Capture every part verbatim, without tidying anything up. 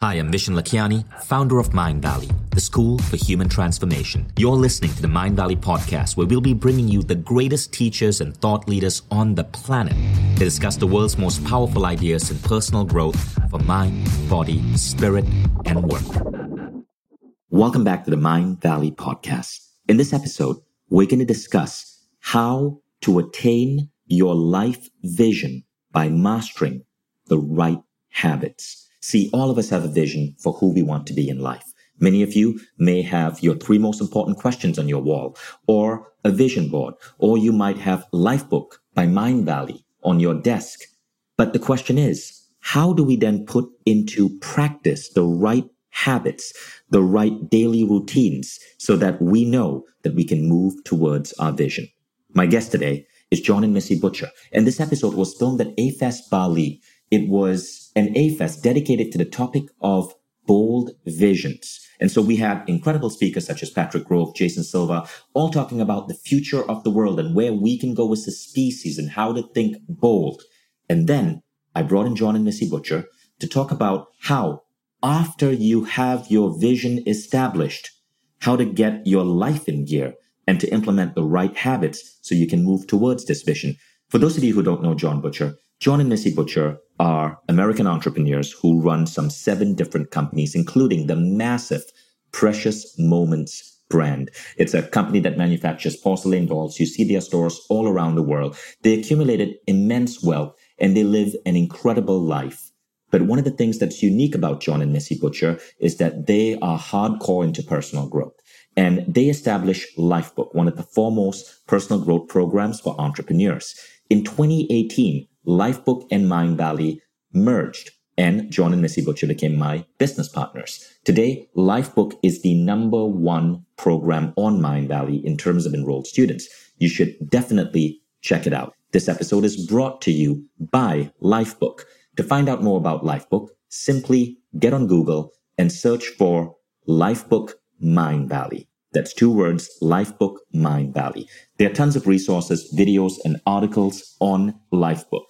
Hi, I'm Vishen Lakhiani, founder of Mind Valley, the school for human transformation. You're listening to the Mind Valley podcast, where we'll be bringing you the greatest teachers and thought leaders on the planet to discuss the world's most powerful ideas in personal growth for mind, body, spirit, and work. Welcome back to the Mind Valley podcast. In this episode, we're going to discuss how to attain your life vision by mastering the right habits. See, all of us have a vision for who we want to be in life. Many of you may have your three most important questions on your wall, or a vision board, or you might have Lifebook by Mind Valley on your desk. But the question is, how do we then put into practice the right habits, the right daily routines, so that we know that we can move towards our vision? My guest today is Jon and Missy Butcher, and this episode was filmed at A-Fest Bali. It was an A-Fest dedicated to the topic of bold visions. And so we had incredible speakers such as Patrick Grove, Jason Silva, all talking about the future of the world and where we can go as a species and how to think bold. And then I brought in Jon and Missy Butcher to talk about how, after you have your vision established, how to get your life in gear and to implement the right habits so you can move towards this vision. For those of you who don't know Jon Butcher, Jon and Missy Butcher are American entrepreneurs who run some seven different companies, including the massive Precious Moments brand. It's a company that manufactures porcelain dolls. You see their stores all around the world. They accumulated immense wealth and they live an incredible life. But one of the things that's unique about Jon and Missy Butcher is that they are hardcore into personal growth. And they established Lifebook, one of the foremost personal growth programs for entrepreneurs. In twenty eighteen, Lifebook and Mind Valley merged, and Jon and Missy Butcher became my business partners. Today, Lifebook is the number one program on Mind Valley in terms of enrolled students. You should definitely check it out. This episode is brought to you by Lifebook. To find out more about Lifebook, simply get on Google and search for Lifebook Mind Valley. That's two words, Lifebook Mind Valley. There are tons of resources, videos, and articles on Lifebook.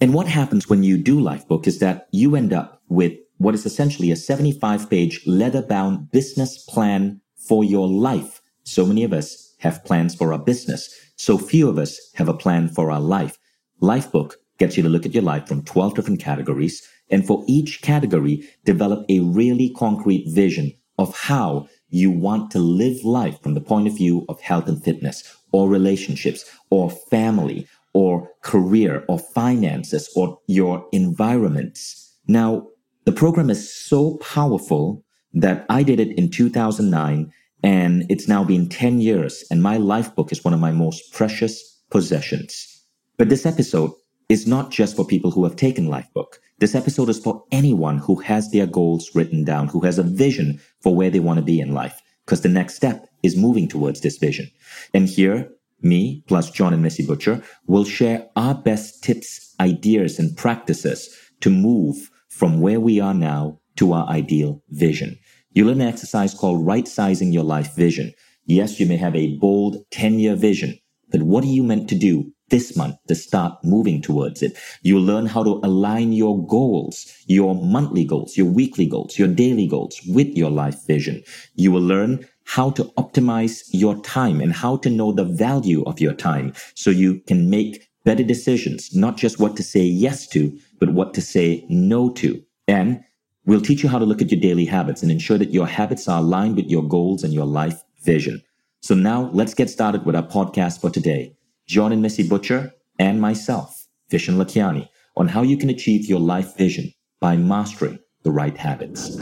And what happens when you do Lifebook is that you end up with what is essentially a seventy-five page leather-bound business plan for your life. So many of us have plans for our business. So few of us have a plan for our life. Lifebook gets you to look at your life from twelve different categories, and for each category, develop a really concrete vision of how you want to live life from the point of view of health and fitness, or relationships, or family, or career, or finances, or your environments. Now, the program is so powerful that I did it in two thousand nine, and it's now been ten years, and my Lifebook is one of my most precious possessions. But this episode is not just for people who have taken Lifebook. This episode is for anyone who has their goals written down, who has a vision for where they want to be in life, because the next step is moving towards this vision. And here, me, plus Jon and Missy Butcher, will share our best tips, ideas, and practices to move from where we are now to our ideal vision. You'll learn an exercise called right-sizing your life vision. Yes, you may have a bold ten-year vision, but what are you meant to do this month to start moving towards it? You'll learn how to align your goals, your monthly goals, your weekly goals, your daily goals with your life vision. You will learn how to optimize your time and how to know the value of your time so you can make better decisions, not just what to say yes to, but what to say no to. And we'll teach you how to look at your daily habits and ensure that your habits are aligned with your goals and your life vision. So now let's get started with our podcast for today. Jon and Missy Butcher, and myself, Vishen Lakhiani, on how you can achieve your life vision by mastering the right habits.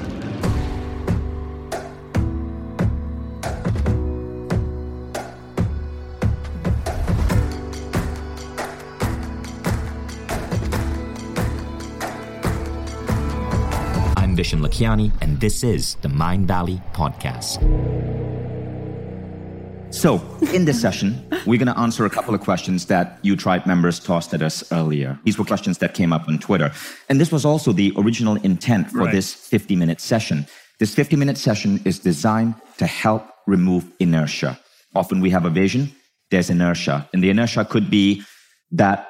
I'm Vishen Lakhiani, and this is the Mind Valley Podcast. So, in this session, we're going to answer a couple of questions that you tribe members tossed at us earlier. These were questions that came up on Twitter. And this was also the original intent for right. this fifty-minute session. This fifty-minute session is designed to help remove inertia. Often we have a vision, there's inertia. And the inertia could be that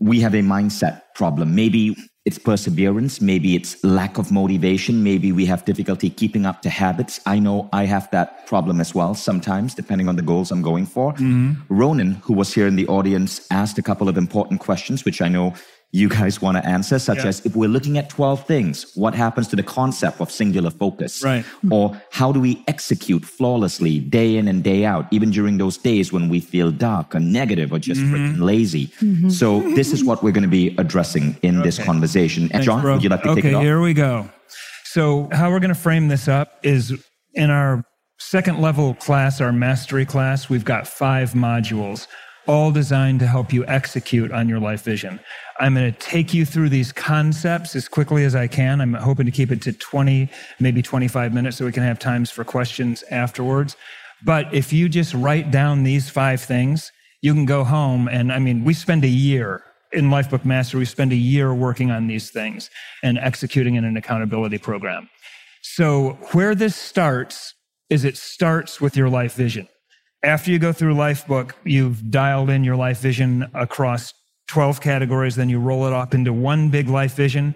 we have a mindset problem. Maybe it's perseverance. Maybe it's lack of motivation. Maybe we have difficulty keeping up to habits. I know I have that problem as well sometimes, depending on the goals I'm going for. Mm-hmm. Ronan, who was here in the audience, asked a couple of important questions, which I know you guys want to answer, such yeah. as if we're looking at twelve things, what happens to the concept of singular focus? Right. Or how do we execute flawlessly day in and day out, even during those days when we feel dark or negative or just mm-hmm. lazy? Mm-hmm. So this is what we're going to be addressing in okay. this conversation. And Thanks, John, bro. would you like to okay, take it off? Okay, here we go. So how we're going to frame this up is in our second level class, our mastery class, we've got five modules, all designed to help you execute on your life vision. I'm going to take you through these concepts as quickly as I can. I'm hoping to keep it to twenty, maybe twenty-five minutes so we can have times for questions afterwards. But if you just write down these five things, you can go home. And I mean, we spend a year in Lifebook Master, we spend a year working on these things and executing in an accountability program. So where this starts is it starts with your life vision. After you go through Lifebook, you've dialed in your life vision across twelve categories, then you roll it up into one big life vision.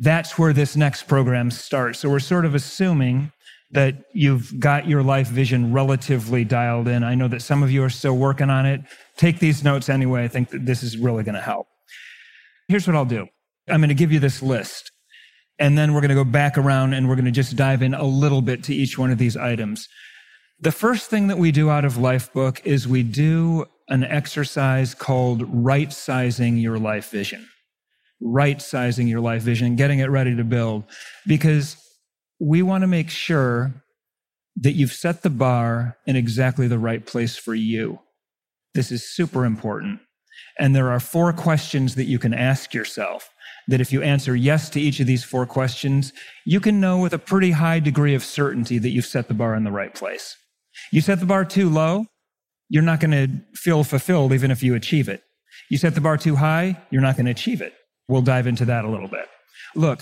That's where this next program starts. So we're sort of assuming that you've got your life vision relatively dialed in. I know that some of you are still working on it. Take these notes anyway. I think that this is really going to help. Here's what I'll do. I'm going to give you this list, and then we're going to go back around and we're going to just dive in a little bit to each one of these items. The first thing that we do out of Lifebook is we do an exercise called right-sizing your life vision. Right-sizing your life vision, getting it ready to build. Because we want to make sure that you've set the bar in exactly the right place for you. This is super important. And there are four questions that you can ask yourself, that if you answer yes to each of these four questions, you can know with a pretty high degree of certainty that you've set the bar in the right place. You set the bar too low, you're not going to feel fulfilled even if you achieve it. You set the bar too high, you're not going to achieve it. We'll dive into that a little bit. Look,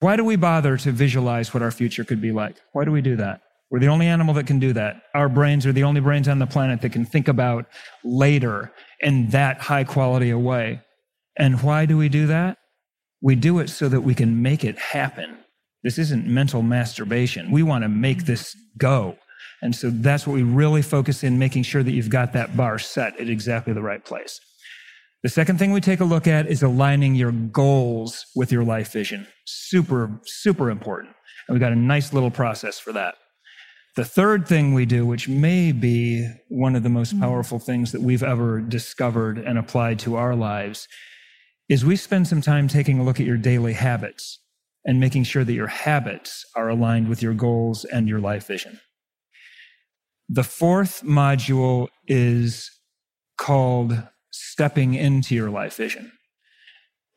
why do we bother to visualize what our future could be like? Why do we do that? We're the only animal that can do that. Our brains are the only brains on the planet that can think about later in that high quality a way. And why do we do that? We do it so that we can make it happen. This isn't mental masturbation. We want to make this go. And so that's what we really focus in, making sure that you've got that bar set at exactly the right place. The second thing we take a look at is aligning your goals with your life vision. Super, super important. And we've got a nice little process for that. The third thing we do, which may be one of the most powerful things that we've ever discovered and applied to our lives, is we spend some time taking a look at your daily habits and making sure that your habits are aligned with your goals and your life vision. The fourth module is called Stepping Into Your Life Vision.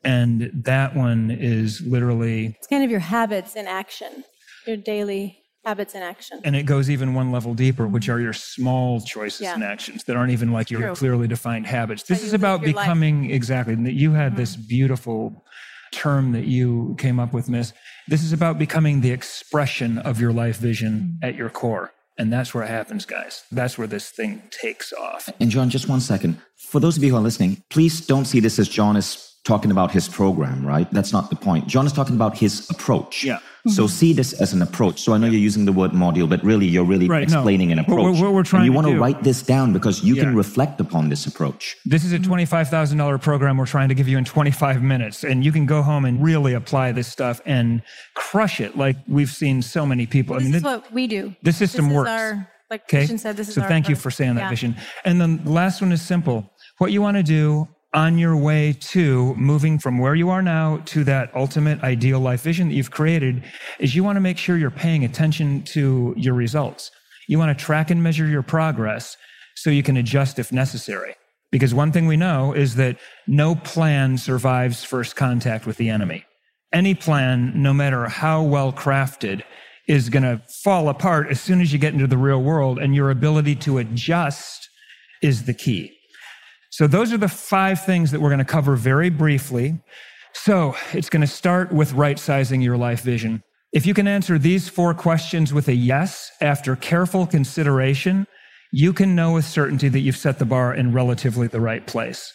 And that one is literally... It's kind of your habits in action, your daily habits in action. And it goes even one level deeper, which are your small choices yeah. and actions that aren't even like your True. clearly defined habits. This is about becoming... Life. Exactly. And you had mm-hmm. this beautiful term that you came up with, Miss. This is about becoming the expression of your life vision mm-hmm. at your core. And that's where it happens, guys. That's where this thing takes off. And John, just one second. For those of you who are listening, please don't see this as John is talking about his program, right? That's not the point. John is talking about his approach. Yeah. Mm-hmm. So see this as an approach. So I know yeah. you're using the word module, but really you're really right, explaining no. an approach. What, what we're trying and you to want to do. Write this down because you yeah. can reflect upon this approach. This is a twenty-five thousand dollars program we're trying to give you in twenty-five minutes. And you can go home and really apply this stuff and crush it like we've seen so many people. Well, this I mean, is this, what we do. This system this works. Our, like okay? Vishen said, this is so our thank approach. You for saying that, yeah. Vishen. And then the last one is simple. What you want to do on your way to moving from where you are now to that ultimate ideal life vision that you've created is you want to make sure you're paying attention to your results. You want to track and measure your progress so you can adjust if necessary. Because one thing we know is that no plan survives first contact with the enemy. Any plan, no matter how well crafted, is going to fall apart as soon as you get into the real world, and your ability to adjust is the key. So those are the five things that we're going to cover very briefly. So it's going to start with right-sizing your life vision. If you can answer these four questions with a yes, after careful consideration, you can know with certainty that you've set the bar in relatively the right place.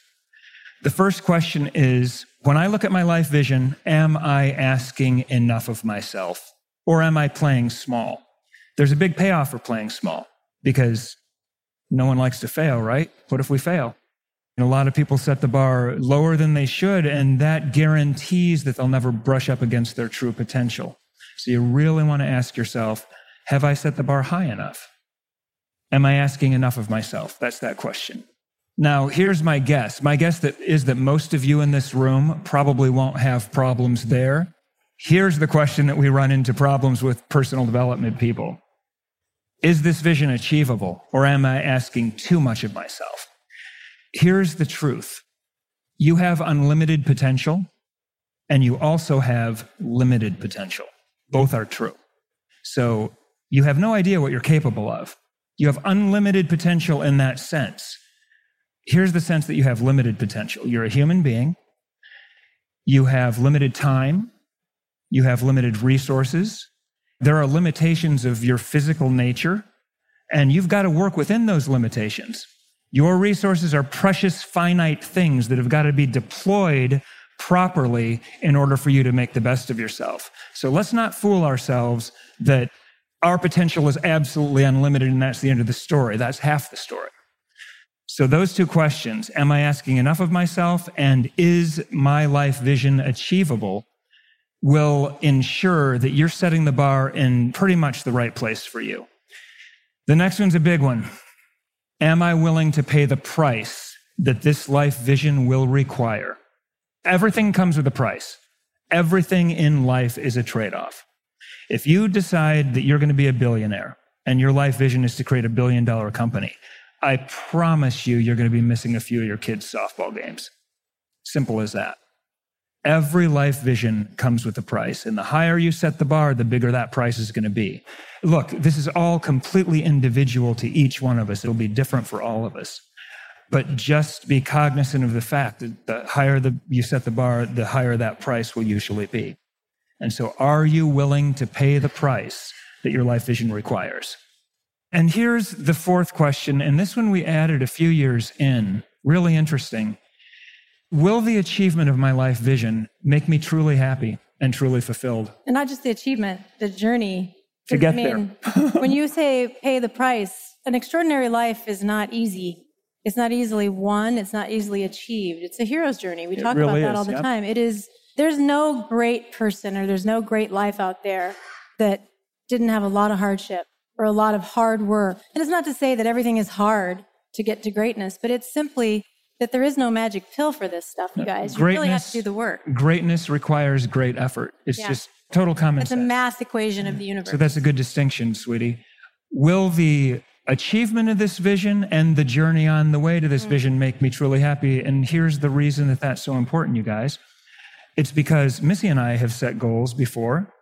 The first question is, When I look at my life vision, am I asking enough of myself, or am I playing small? There's a big payoff for playing small because no one likes to fail, right? What if we fail? And a lot of people set the bar lower than they should, and that guarantees that they'll never brush up against their true potential. So you really want to ask yourself, have I set the bar high enough? Am I asking enough of myself? That's that question. Now, here's my guess. My guess that is that most of you in this room probably won't have problems there. Here's the question that we run into problems with personal development people. Is this vision achievable, or am I asking too much of myself? Here's the truth. You have unlimited potential, and you also have limited potential. Both are true. So you have no idea what you're capable of. You have unlimited potential in that sense. Here's the sense that you have limited potential. You're a human being. You have limited time. You have limited resources. There are limitations of your physical nature, and you've got to work within those limitations. Your resources are precious, finite things that have got to be deployed properly in order for you to make the best of yourself. So let's not fool ourselves that our potential is absolutely unlimited, and that's the end of the story. That's half the story. So those two questions, am I asking enough of myself, and is my life vision achievable, will ensure that you're setting the bar in pretty much the right place for you. The next one's a big one. Am I willing to pay the price that this life vision will require? Everything comes with a price. Everything in life is a trade-off. If you decide that you're going to be a billionaire and your life vision is to create a billion-dollar company, I promise you, you're going to be missing a few of your kids' softball games. Simple as that. Every life vision comes with a price, and the higher you set the bar, the bigger that price is going to be. Look, this is all completely individual to each one of us. It'll be different for all of us. But just be cognizant of the fact that the higher the, you set the bar, the higher that price will usually be. And so are you willing to pay the price that your life vision requires? And here's the fourth question, and this one we added a few years in. Really interesting. Will the achievement of my life vision make me truly happy and truly fulfilled? And not just the achievement, the journey. To get I mean, there. When you say pay the price, an extraordinary life is not easy. It's not easily won. It's not easily achieved. It's a hero's journey. We it talk really about that is, all the yep. time. It is. There's no great person or there's no great life out there that didn't have a lot of hardship or a lot of hard work. And it's not to say that everything is hard to get to greatness, but it's simply that there is no magic pill for this stuff, you guys. You really have to do the work. Greatness requires great effort. It's yeah. just total common it's sense. It's a math equation of the universe. So that's a good distinction, sweetie. Will the achievement of this vision and the journey on the way to this mm. vision make me truly happy? And here's the reason that that's so important, you guys. It's because Missy and I have set goals before,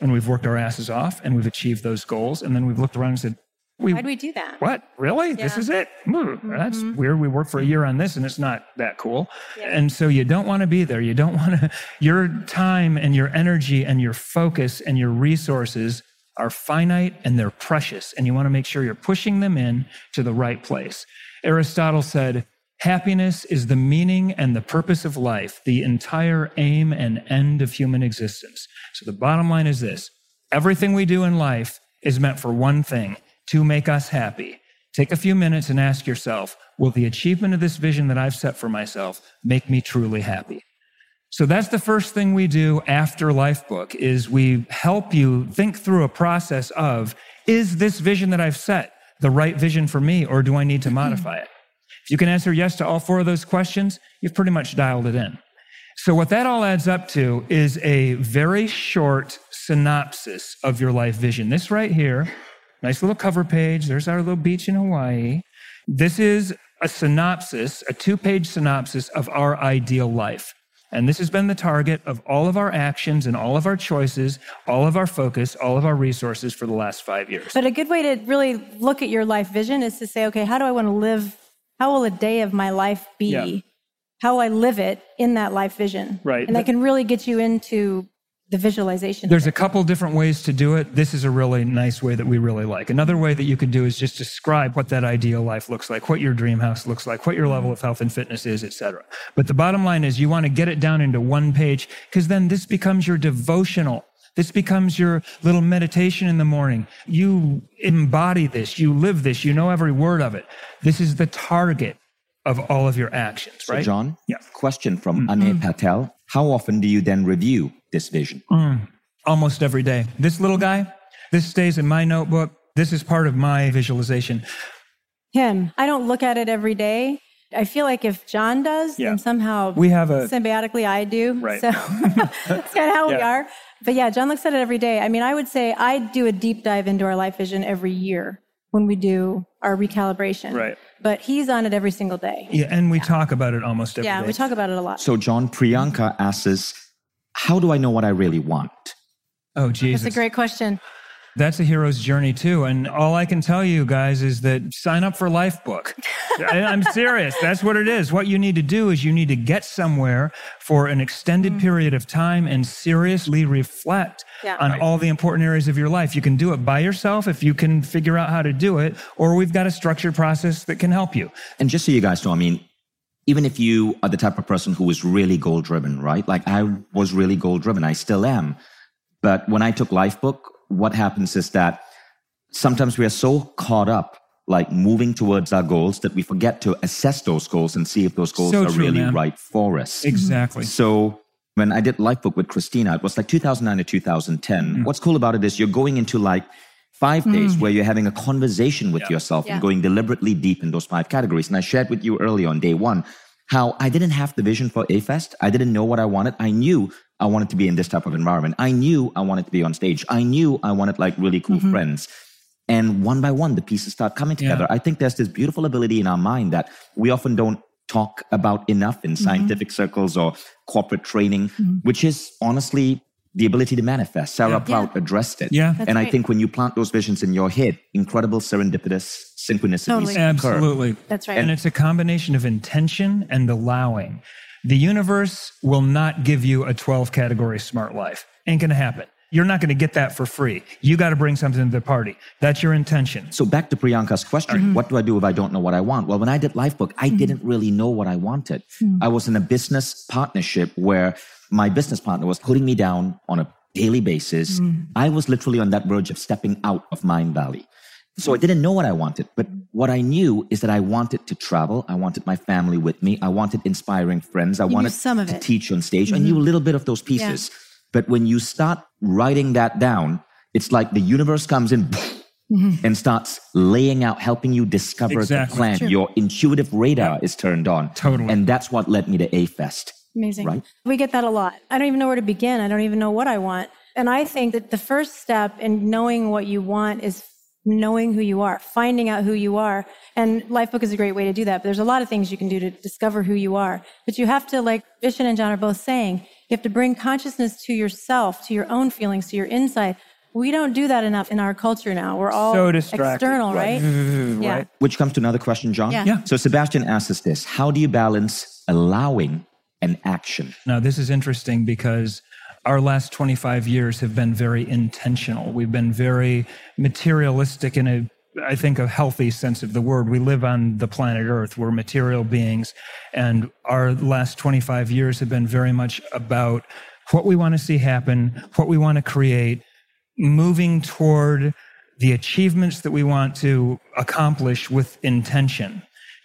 and we've worked our asses off, and we've achieved those goals, and then we've looked around and said, We, How'd we do that? What? Really? Yeah. This is it? Mm-hmm. That's weird. We worked for a year on this and it's not that cool. Yeah. And so you don't want to be there. You don't want to, your time and your energy and your focus and your resources are finite and they're precious. And you want to make sure you're pushing them in to the right place. Aristotle said, happiness is the meaning and the purpose of life, the entire aim and end of human existence. So the bottom line is this, everything we do in life is meant for one thing, to make us happy. Take a few minutes and ask yourself, will the achievement of this vision that I've set for myself make me truly happy? So that's the first thing we do after Lifebook, is we help you think through a process of, is this vision that I've set the right vision for me, or do I need to modify it? If you can answer yes to all four of those questions, you've pretty much dialed it in. So what that all adds up to is a very short synopsis of your life vision. This right here, nice little cover page. There's our little beach in Hawaii. This is a synopsis, a two-page synopsis of our ideal life. And this has been the target of all of our actions and all of our choices, all of our focus, all of our resources for the last five years. But a good way to really look at your life vision is to say, okay, how do I want to live? How will a day of my life be? Yeah. How will I live it in that life vision? Right. And that can really get you into the visualization. There's a couple different ways to do it. This is a really nice way that we really like. Another way that you could do is just describe what that ideal life looks like, what your dream house looks like, what your level of health and fitness is, et cetera. But the bottom line is you want to get it down into one page, because then this becomes your devotional. This becomes your little meditation in the morning. You embody this. You live this. You know every word of it. This is the target of all of your actions, right? So John, yeah. Question from mm. Ani Patel. How often do you then review this vision? Mm. Almost every day. This little guy, this stays in my notebook. This is part of my visualization. Him. I don't look at it every day. I feel like if John does, yeah. then somehow we have a, symbiotically I do. Right. So that's kind of how yeah. we are. But yeah, John looks at it every day. I mean, I would say I do a deep dive into our life vision every year when we do our recalibration. Right. But he's on it every single day. Yeah, and we yeah. talk about it almost every yeah, day. Yeah, we talk about it a lot. So John, Priyanka asks us, how do I know what I really want? Oh, Jesus. That's a great question. That's a hero's journey too. And all I can tell you guys is that sign up for Lifebook. I'm serious. That's what it is. What you need to do is you need to get somewhere for an extended mm-hmm. period of time and seriously reflect yeah. on right. all the important areas of your life. You can do it by yourself if you can figure out how to do it, or we've got a structured process that can help you. And just so you guys know, I mean, even if you are the type of person who is really goal-driven, right? Like I was really goal-driven. I still am. But when I took Lifebook, what happens is that sometimes we are so caught up, like moving towards our goals, that we forget to assess those goals and see if those goals so are true, really man. Right for us. Exactly. So when I did Lifebook with Christina, it was like two thousand nine to two thousand ten. Mm-hmm. What's cool about it is you're going into like five mm-hmm. days where you're having a conversation with yeah. yourself yeah. and going deliberately deep in those five categories. And I shared with you earlier on day one how I didn't have the vision for A-Fest. I didn't know what I wanted. I knew I wanted to be in this type of environment. I knew I wanted to be on stage. I knew I wanted like really cool mm-hmm. friends. And one by one, the pieces start coming together. Yeah. I think there's this beautiful ability in our mind that we often don't talk about enough in mm-hmm. scientific circles or corporate training, mm-hmm. which is honestly the ability to manifest. Sarah yeah. Prout yeah. addressed it. Yeah. And right. I think when you plant those visions in your head, incredible serendipitous synchronicities totally. Occur. Absolutely. That's right. And, and it's a combination of intention and allowing. The universe will not give you a twelve-category smart life. Ain't going to happen. You're not going to get that for free. You got to bring something to the party. That's your intention. So back to Priyanka's question, mm-hmm. what do I do if I don't know what I want? Well, when I did Lifebook, I mm-hmm. didn't really know what I wanted. Mm-hmm. I was in a business partnership where my business partner was putting me down on a daily basis. Mm-hmm. I was literally on that verge of stepping out of Mind Valley. So I didn't know what I wanted, but what I knew is that I wanted to travel. I wanted my family with me. I wanted inspiring friends. I you wanted some of to it. Teach on stage. Mm-hmm. I knew a little bit of those pieces. Yeah. But when you start writing that down, it's like the universe comes in mm-hmm. and starts laying out, helping you discover exactly. the plan. True. Your intuitive radar yeah. is turned on. Totally. And that's what led me to A-Fest. Amazing. Right? We get that a lot. I don't even know where to begin. I don't even know what I want. And I think that the first step in knowing what you want is knowing who you are, finding out who you are. And Lifebook is a great way to do that. But there's a lot of things you can do to discover who you are. But you have to, like Vishen and John are both saying, you have to bring consciousness to yourself, to your own feelings, to your inside. We don't do that enough in our culture now. We're all so external, right? Right? Yeah. Which comes to another question, John. Yeah. yeah. So Sebastian asks us this, how do you balance allowing and action? Now, this is interesting because our last twenty-five years have been very intentional. We've been very materialistic in a, I think, a healthy sense of the word. We live on the planet Earth. We're material beings. And our last twenty-five years have been very much about what we want to see happen, what we want to create, moving toward the achievements that we want to accomplish with intention.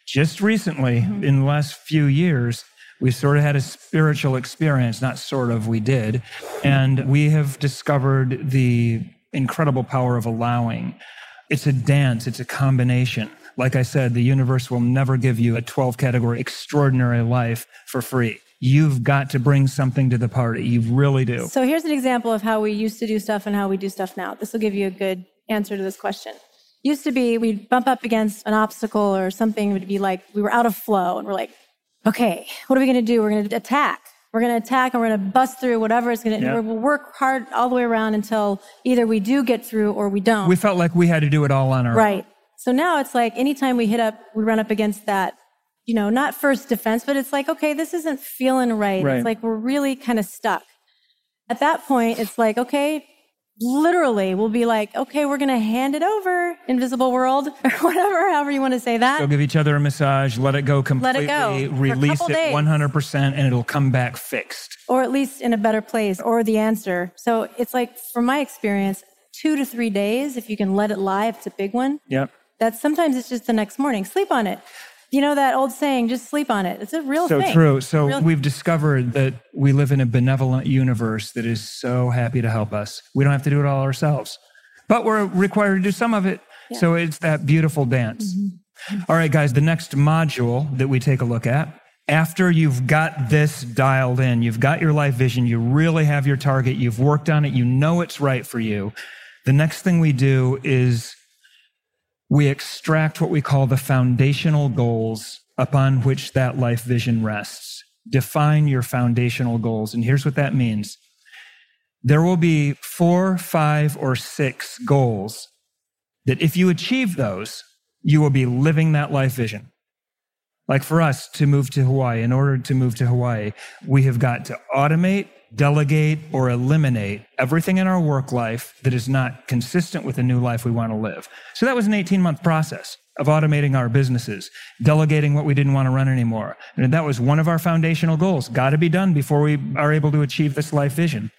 Just recently, mm-hmm. in the last few years, we sort of had a spiritual experience, not sort of, we did. And we have discovered the incredible power of allowing. It's a dance, it's a combination. Like I said, the universe will never give you a twelve-category extraordinary life for free. You've got to bring something to the party. You really do. So here's an example of how we used to do stuff and how we do stuff now. This will give you a good answer to this question. Used to be we'd bump up against an obstacle or something. It would be like we were out of flow and we're like, okay, what are we going to do? We're going to attack. We're going to attack and we're going to bust through whatever it's going to yeah. We'll work hard all the way around until either we do get through or we don't. We felt like we had to do it all on our right. own. Right. So now it's like anytime we hit up, we run up against that, you know, not first defense, but it's like, okay, this isn't feeling right. right. It's like we're really kind of stuck. At that point, it's like, okay, literally we'll be like, okay, we're going to hand it over, invisible world, or whatever, however you want to say that. So give each other a massage, let it go completely, let it go. Release it days. one hundred percent, and it'll come back fixed. Or at least in a better place, or the answer. So it's like, from my experience, two to three days, if you can let it lie, if it's a big one. Yep. That's sometimes it's just the next morning. Sleep on it. You know that old saying, just sleep on it. It's a real so thing. So true. So real... we've discovered that we live in a benevolent universe that is so happy to help us. We don't have to do it all ourselves, but we're required to do some of it. Yeah. So it's that beautiful dance. Mm-hmm. All right, guys, the next module that we take a look at, after you've got this dialed in, you've got your life vision, you really have your target, you've worked on it, you know it's right for you. The next thing we do is we extract what we call the foundational goals upon which that life vision rests. Define your foundational goals. And here's what that means. There will be four, five, or six goals that if you achieve those, you will be living that life vision. Like for us to move to Hawaii, in order to move to Hawaii, we have got to automate, delegate, or eliminate everything in our work life that is not consistent with the new life we want to live. So that was an eighteen-month process of automating our businesses, delegating what we didn't want to run anymore. And that was one of our foundational goals. Got to be done before we are able to achieve this life vision.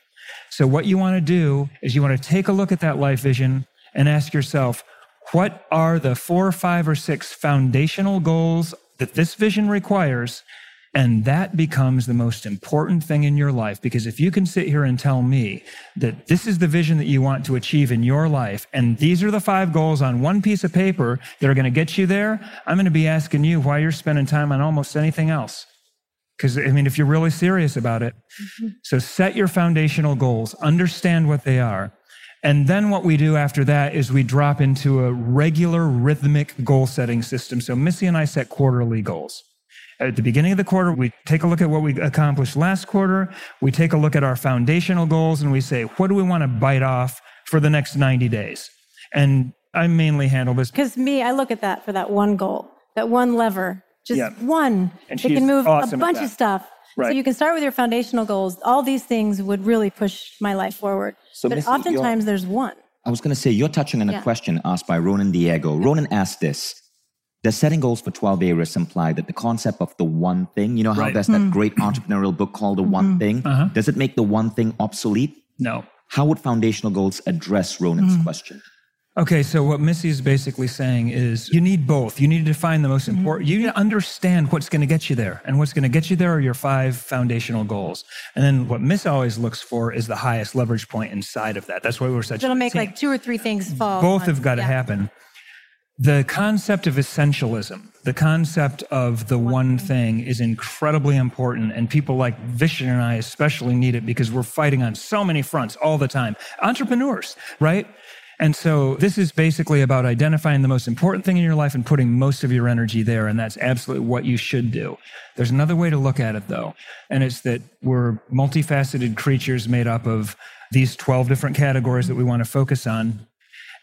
So what you want to do is you want to take a look at that life vision and ask yourself, what are the four, five, or six foundational goals that this vision requires? And that becomes the most important thing in your life, because if you can sit here and tell me that this is the vision that you want to achieve in your life, and these are the five goals on one piece of paper that are going to get you there, I'm going to be asking you why you're spending time on almost anything else. Because, I mean, if you're really serious about it. Mm-hmm. So set your foundational goals, understand what they are. And then what we do after that is we drop into a regular rhythmic goal setting system. So Missy and I set quarterly goals. At the beginning of the quarter, we take a look at what we accomplished last quarter. We take a look at our foundational goals and we say, what do we want to bite off for the next ninety days? And I mainly handle this. Because me, I look at that for that one goal, that one lever, just yeah. one. And it can move awesome a bunch of stuff. Right. So you can start with your foundational goals. All these things would really push my life forward. So but Missy, oftentimes there's one. I was going to say, you're touching on yeah. a question asked by Ronan Diego. Ronan asked this. Does setting goals for twelve areas imply that the concept of the one thing, you know how right. there's mm. that great entrepreneurial book called The mm-hmm. One Thing? Uh-huh. Does it make the one thing obsolete? No. How would foundational goals address Ronan's mm. question? Okay, so what Missy is basically saying is you need both. You need to define the most mm-hmm. important. You need to understand what's going to get you there. And what's going to get you there are your five foundational goals. And then what Miss always looks for is the highest leverage point inside of that. That's why we're such a It'll make team. Like two or three things fall. Both have got yeah. to happen. The concept of essentialism, the concept of the one thing is incredibly important. And people like Vishen and I especially need it because we're fighting on so many fronts all the time. Entrepreneurs, right? And so this is basically about identifying the most important thing in your life and putting most of your energy there. And that's absolutely what you should do. There's another way to look at it, though. And it's that we're multifaceted creatures made up of these twelve different categories that we want to focus on.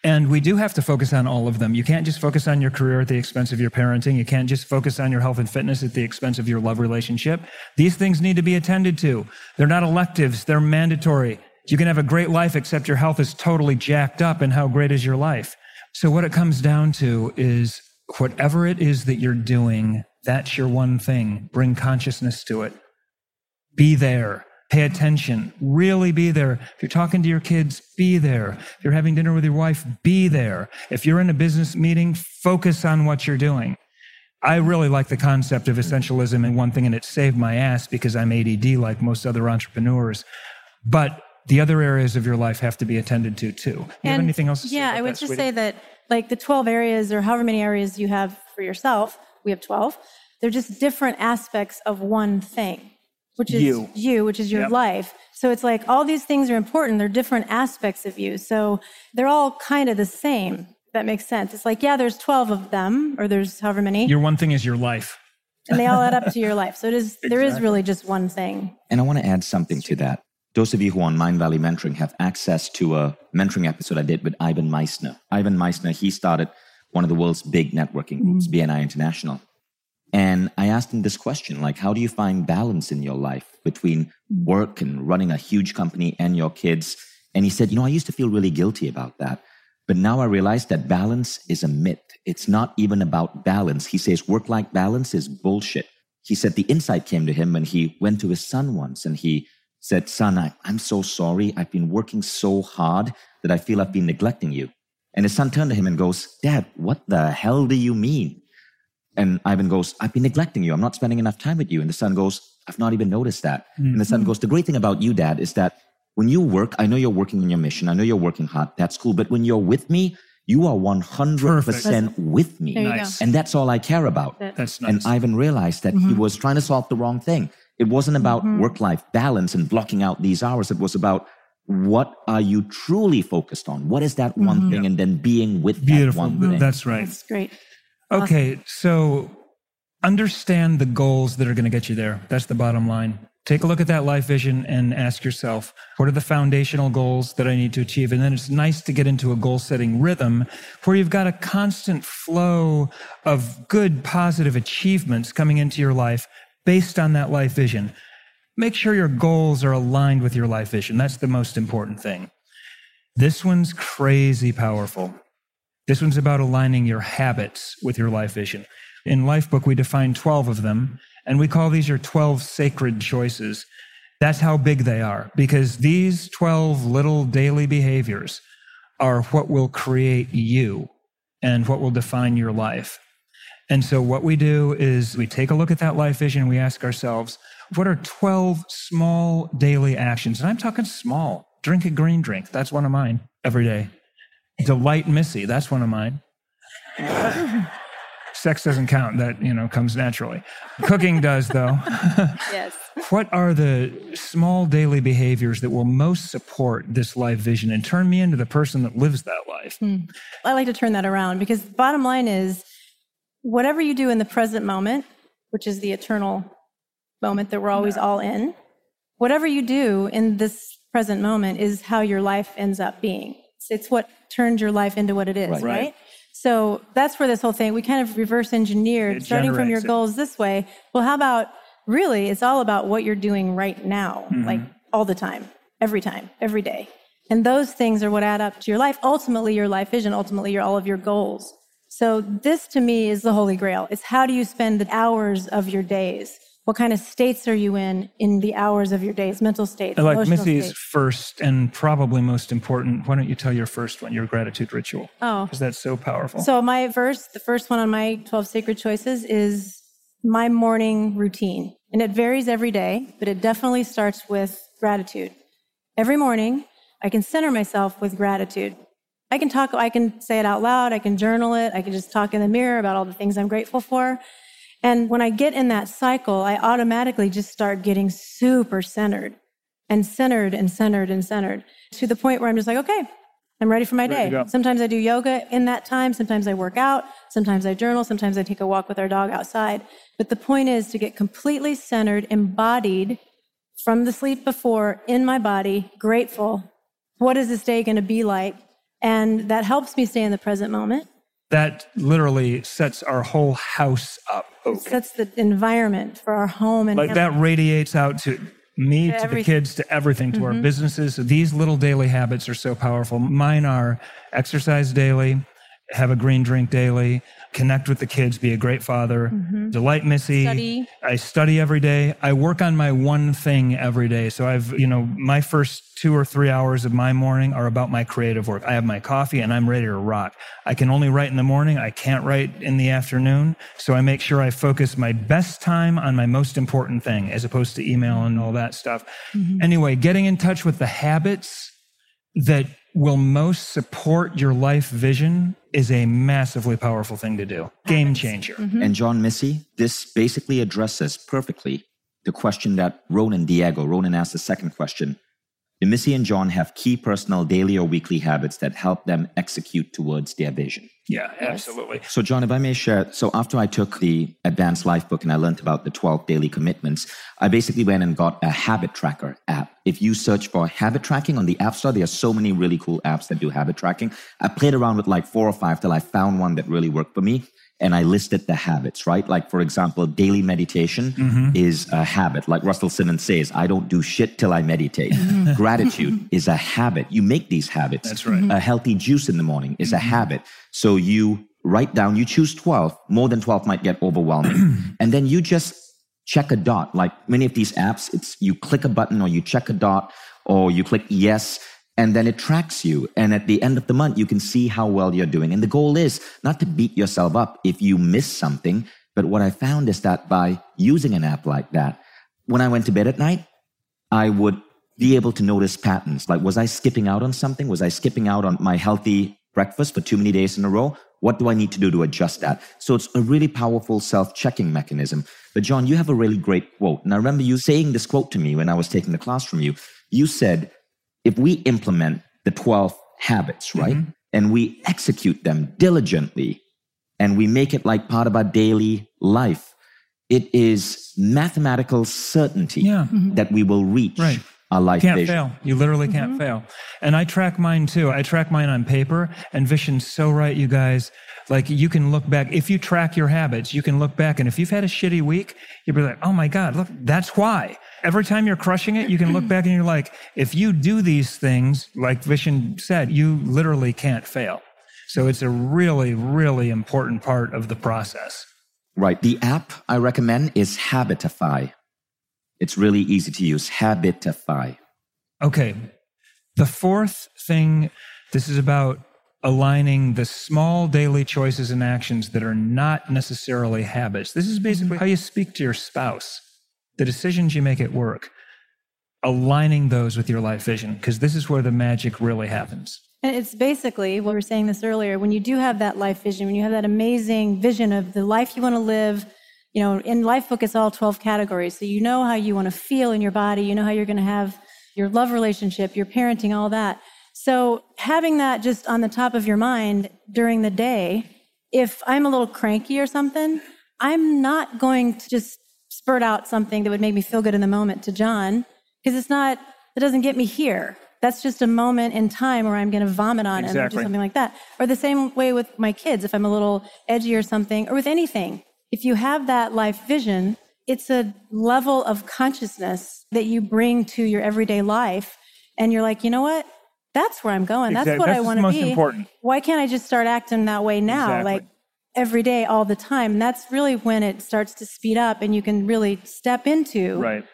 And we do have to focus on all of them. You can't just focus on your career at the expense of your parenting. You can't just focus on your health and fitness at the expense of your love relationship. These things need to be attended to. They're not electives. They're mandatory. You can have a great life, except your health is totally jacked up. And how great is your life? So what it comes down to is whatever it is that you're doing, that's your one thing. Bring consciousness to it. Be there. Pay attention, really be there. If you're talking to your kids, be there. If you're having dinner with your wife, be there. If you're in a business meeting, focus on what you're doing. I really like the concept of essentialism and one thing, and it saved my ass because I'm A D D like most other entrepreneurs. But the other areas of your life have to be attended to too. You and have anything else to yeah, say? Yeah, I would that, just sweetie? say that like the twelve areas or however many areas you have for yourself, we have twelve, they're just different aspects of one thing. Which is you. you, which is your yep. life. So it's like all these things are important. They're different aspects of you. So they're all kind of the same. That makes sense. It's like, yeah, there's twelve of them, or there's however many. Your one thing is your life. And they all add up to your life. So it is. Exactly. There is really just one thing. And I want to add something to that. Those of you who are on Mind Valley Mentoring have access to a mentoring episode I did with Ivan Misner. Ivan Misner, he started one of the world's big networking groups, mm-hmm. B N I International. And I asked him this question, like, how do you find balance in your life? between work and running a huge company and your kids. And he said, you know, I used to feel really guilty about that. But now I realize that balance is a myth. It's not even about balance. He says work-life balance is bullshit. He said the insight came to him when he went to his son once and he said, son, I, I'm so sorry. I've been working so hard that I feel I've been neglecting you. And his son turned to him and goes, Dad, what the hell do you mean? And Ivan goes, I've been neglecting you. I'm not spending enough time with you. And the son goes, I've not even noticed that. Mm-hmm. And the son goes, the great thing about you, Dad, is that when you work, I know you're working on your mission. I know you're working hard. That's cool. But when you're with me, you are one hundred percent Perfect. With me. Nice. And that's all I care about. That's nice. And Ivan realized that mm-hmm. he was trying to solve the wrong thing. It wasn't about mm-hmm. work-life balance and blocking out these hours. It was about what are you truly focused on? What is that mm-hmm. one thing? Yeah. And then being with Beautiful. That one thing. That's right. That's great. Okay. Awesome. So understand the goals that are going to get you there. That's the bottom line. Take a look at that life vision and ask yourself, what are the foundational goals that I need to achieve? And then it's nice to get into a goal-setting rhythm where you've got a constant flow of good, positive achievements coming into your life based on that life vision. Make sure your goals are aligned with your life vision. That's the most important thing. This one's crazy powerful. This one's about aligning your habits with your life vision. In Lifebook, we define twelve of them. And we call these your twelve sacred choices. That's how big they are, because these twelve little daily behaviors are what will create you and what will define your life. And so what we do is we take a look at that life vision. We ask ourselves, what are twelve small daily actions? And I'm talking small. Drink a green drink. That's one of mine every day. Delight Missy. That's one of mine. Sex doesn't count. That, you know, comes naturally. Cooking does, though. Yes. What are the small daily behaviors that will most support this life vision and turn me into the person that lives that life? Mm. I like to turn that around, because the bottom line is whatever you do in the present moment, which is the eternal moment that we're always all in, whatever you do in this present moment is how your life ends up being. It's what turns your life into what it is, right? right? So that's where this whole thing, we kind of reverse engineered, starting from your goals this way. Well, how about, really, it's all about what you're doing right now, mm-hmm. like all the time, every time, every day. And those things are what add up to your life, ultimately your life vision, ultimately your all of your goals. So this, to me, is the holy grail. It's how do you spend the hours of your days? What kind of states are you in in the hours of your days, mental states, like emotional states? Missy's first and probably most important. Why don't you tell your first one, your gratitude ritual? Oh. Because that's so powerful. So my verse, the first one on my twelve sacred choices is my morning routine. And it varies every day, but it definitely starts with gratitude. Every morning, I can center myself with gratitude. I can talk, I can say it out loud, I can journal it, I can just talk in the mirror about all the things I'm grateful for. And when I get in that cycle, I automatically just start getting super centered and centered and centered and centered to the point where I'm just like, okay, I'm ready for my day. Sometimes I do yoga in that time. Sometimes I work out. Sometimes I journal. Sometimes I take a walk with our dog outside. But the point is to get completely centered, embodied from the sleep before in my body, grateful. What is this day going to be like? And that helps me stay in the present moment. That literally sets our whole house up. Okay. Sets the environment for our home. And like that radiates out to me, to, to the kids, to everything, to mm-hmm. our businesses. So these little daily habits are so powerful. Mine are exercise daily, have a green drink daily, connect with the kids, be a great father, mm-hmm. delight Missy. Study. I study every day. I work on my one thing every day. So I've, you know, my first two or three hours of my morning are about my creative work. I have my coffee and I'm ready to rock. I can only write in the morning. I can't write in the afternoon. So I make sure I focus my best time on my most important thing, as opposed to email and all that stuff. Mm-hmm. Anyway, getting in touch with the habits that will most support your life vision is a massively powerful thing to do. Game changer. Mm-hmm. And Jon, Missy, this basically addresses perfectly the question that Ronan Diego, Ronan asked the second question. And Missy and Jon have key personal daily or weekly habits that help them execute towards their vision. Yeah, absolutely. Yes. So, John, if I may share, so after I took the Advanced Lifebook and I learned about the twelve daily commitments, I basically went and got a habit tracker app. If you search for habit tracking on the App Store, there are so many really cool apps that do habit tracking. I played around with like four or five till I found one that really worked for me. And I listed the habits, right? Like, for example, daily meditation mm-hmm. is a habit. Like Russell Simmons says, I don't do shit till I meditate. Gratitude is a habit. You make these habits. That's right. A healthy juice in the morning is mm-hmm. a habit. So you write down, you choose twelve. More than twelve might get overwhelming. And then you just check a dot. Like many of these apps, it's you click a button or you check a dot or you click yes. And then it tracks you. And at the end of the month, you can see how well you're doing. And the goal is not to beat yourself up if you miss something. But what I found is that by using an app like that, when I went to bed at night, I would be able to notice patterns. Like, was I skipping out on something? Was I skipping out on my healthy breakfast for too many days in a row? What do I need to do to adjust that? So it's a really powerful self-checking mechanism. But John, you have a really great quote. And I remember you saying this quote to me when I was taking the class from you. You said, if we implement the twelve habits, right, mm-hmm. and we execute them diligently and we make it like part of our daily life, it is mathematical certainty yeah. mm-hmm. that we will reach right. our life can't vision. Can't fail. You literally can't mm-hmm. fail. And I track mine too. I track mine on paper. And Vishen's so right, you guys. Like, you can look back. If you track your habits, you can look back. And if you've had a shitty week, you'll be like, oh my God, look, that's why. Every time you're crushing it, you can look back and you're like, if you do these things, like Vishen said, you literally can't fail. So it's a really, really important part of the process. Right. The app I recommend is Habitify. It's really easy to use. Habitify. Okay. The fourth thing, this is about aligning the small daily choices and actions that are not necessarily habits. This is basically how you speak to your spouse. The decisions you make at work, aligning those with your life vision, because this is where the magic really happens. And it's basically, what we were saying this earlier, when you do have that life vision, when you have that amazing vision of the life you want to live, you know, in Lifebook, it's all twelve categories. So you know how you want to feel in your body, you know how you're going to have your love relationship, your parenting, all that. So having that just on the top of your mind during the day, if I'm a little cranky or something, I'm not going to just spurt out something that would make me feel good in the moment to John, because it's not, it doesn't get me here. That's just a moment in time where I'm going to vomit on exactly. him or do something like that. Or the same way with my kids, if I'm a little edgy or something, or with anything. If you have that life vision, it's a level of consciousness that you bring to your everyday life. And you're like, you know what? That's where I'm going. Exactly. That's what That's I want to be. Most important. Why can't I just start acting that way now? Exactly. Like, every day, all the time. And that's really when it starts to speed up and you can really step into right.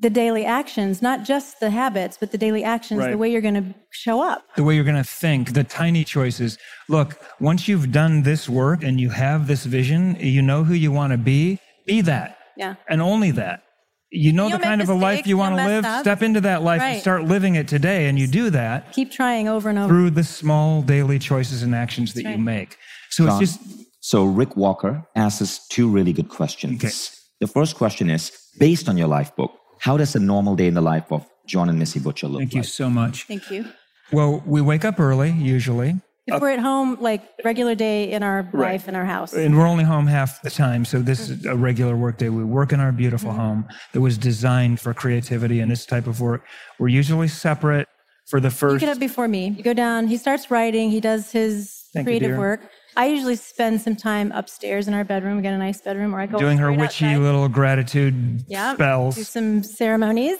the daily actions, not just the habits, but the daily actions, right. the way you're going to show up. The way you're going to think, the tiny choices. Look, once you've done this work and you have this vision, you know who you want to be, be that. Yeah. And only that. You know You'll the kind of a life you want to live, up. Step into that life right. and start living it today. And you do that. Keep trying over and over. Through the small daily choices and actions that's that right. you make. So John, it's just... So Rick Walker asks us two really good questions. Okay. The first question is, based on your life book, how does a normal day in the life of John and Missy Butcher look Thank like? Thank you so much. Thank you. Well, we wake up early, usually. If uh, we're at home, like regular day in our right. life, in our house. And we're only home half the time, so this mm-hmm. is a regular work day. We work in our beautiful mm-hmm. home that was designed for creativity and this type of work. We're usually separate for the first... You get up before me. You go down. He starts writing. He does his Thank creative you, work. I usually spend some time upstairs in our bedroom. We got a nice bedroom where I go doing her witchy outside. Little gratitude yeah, spells. Do some ceremonies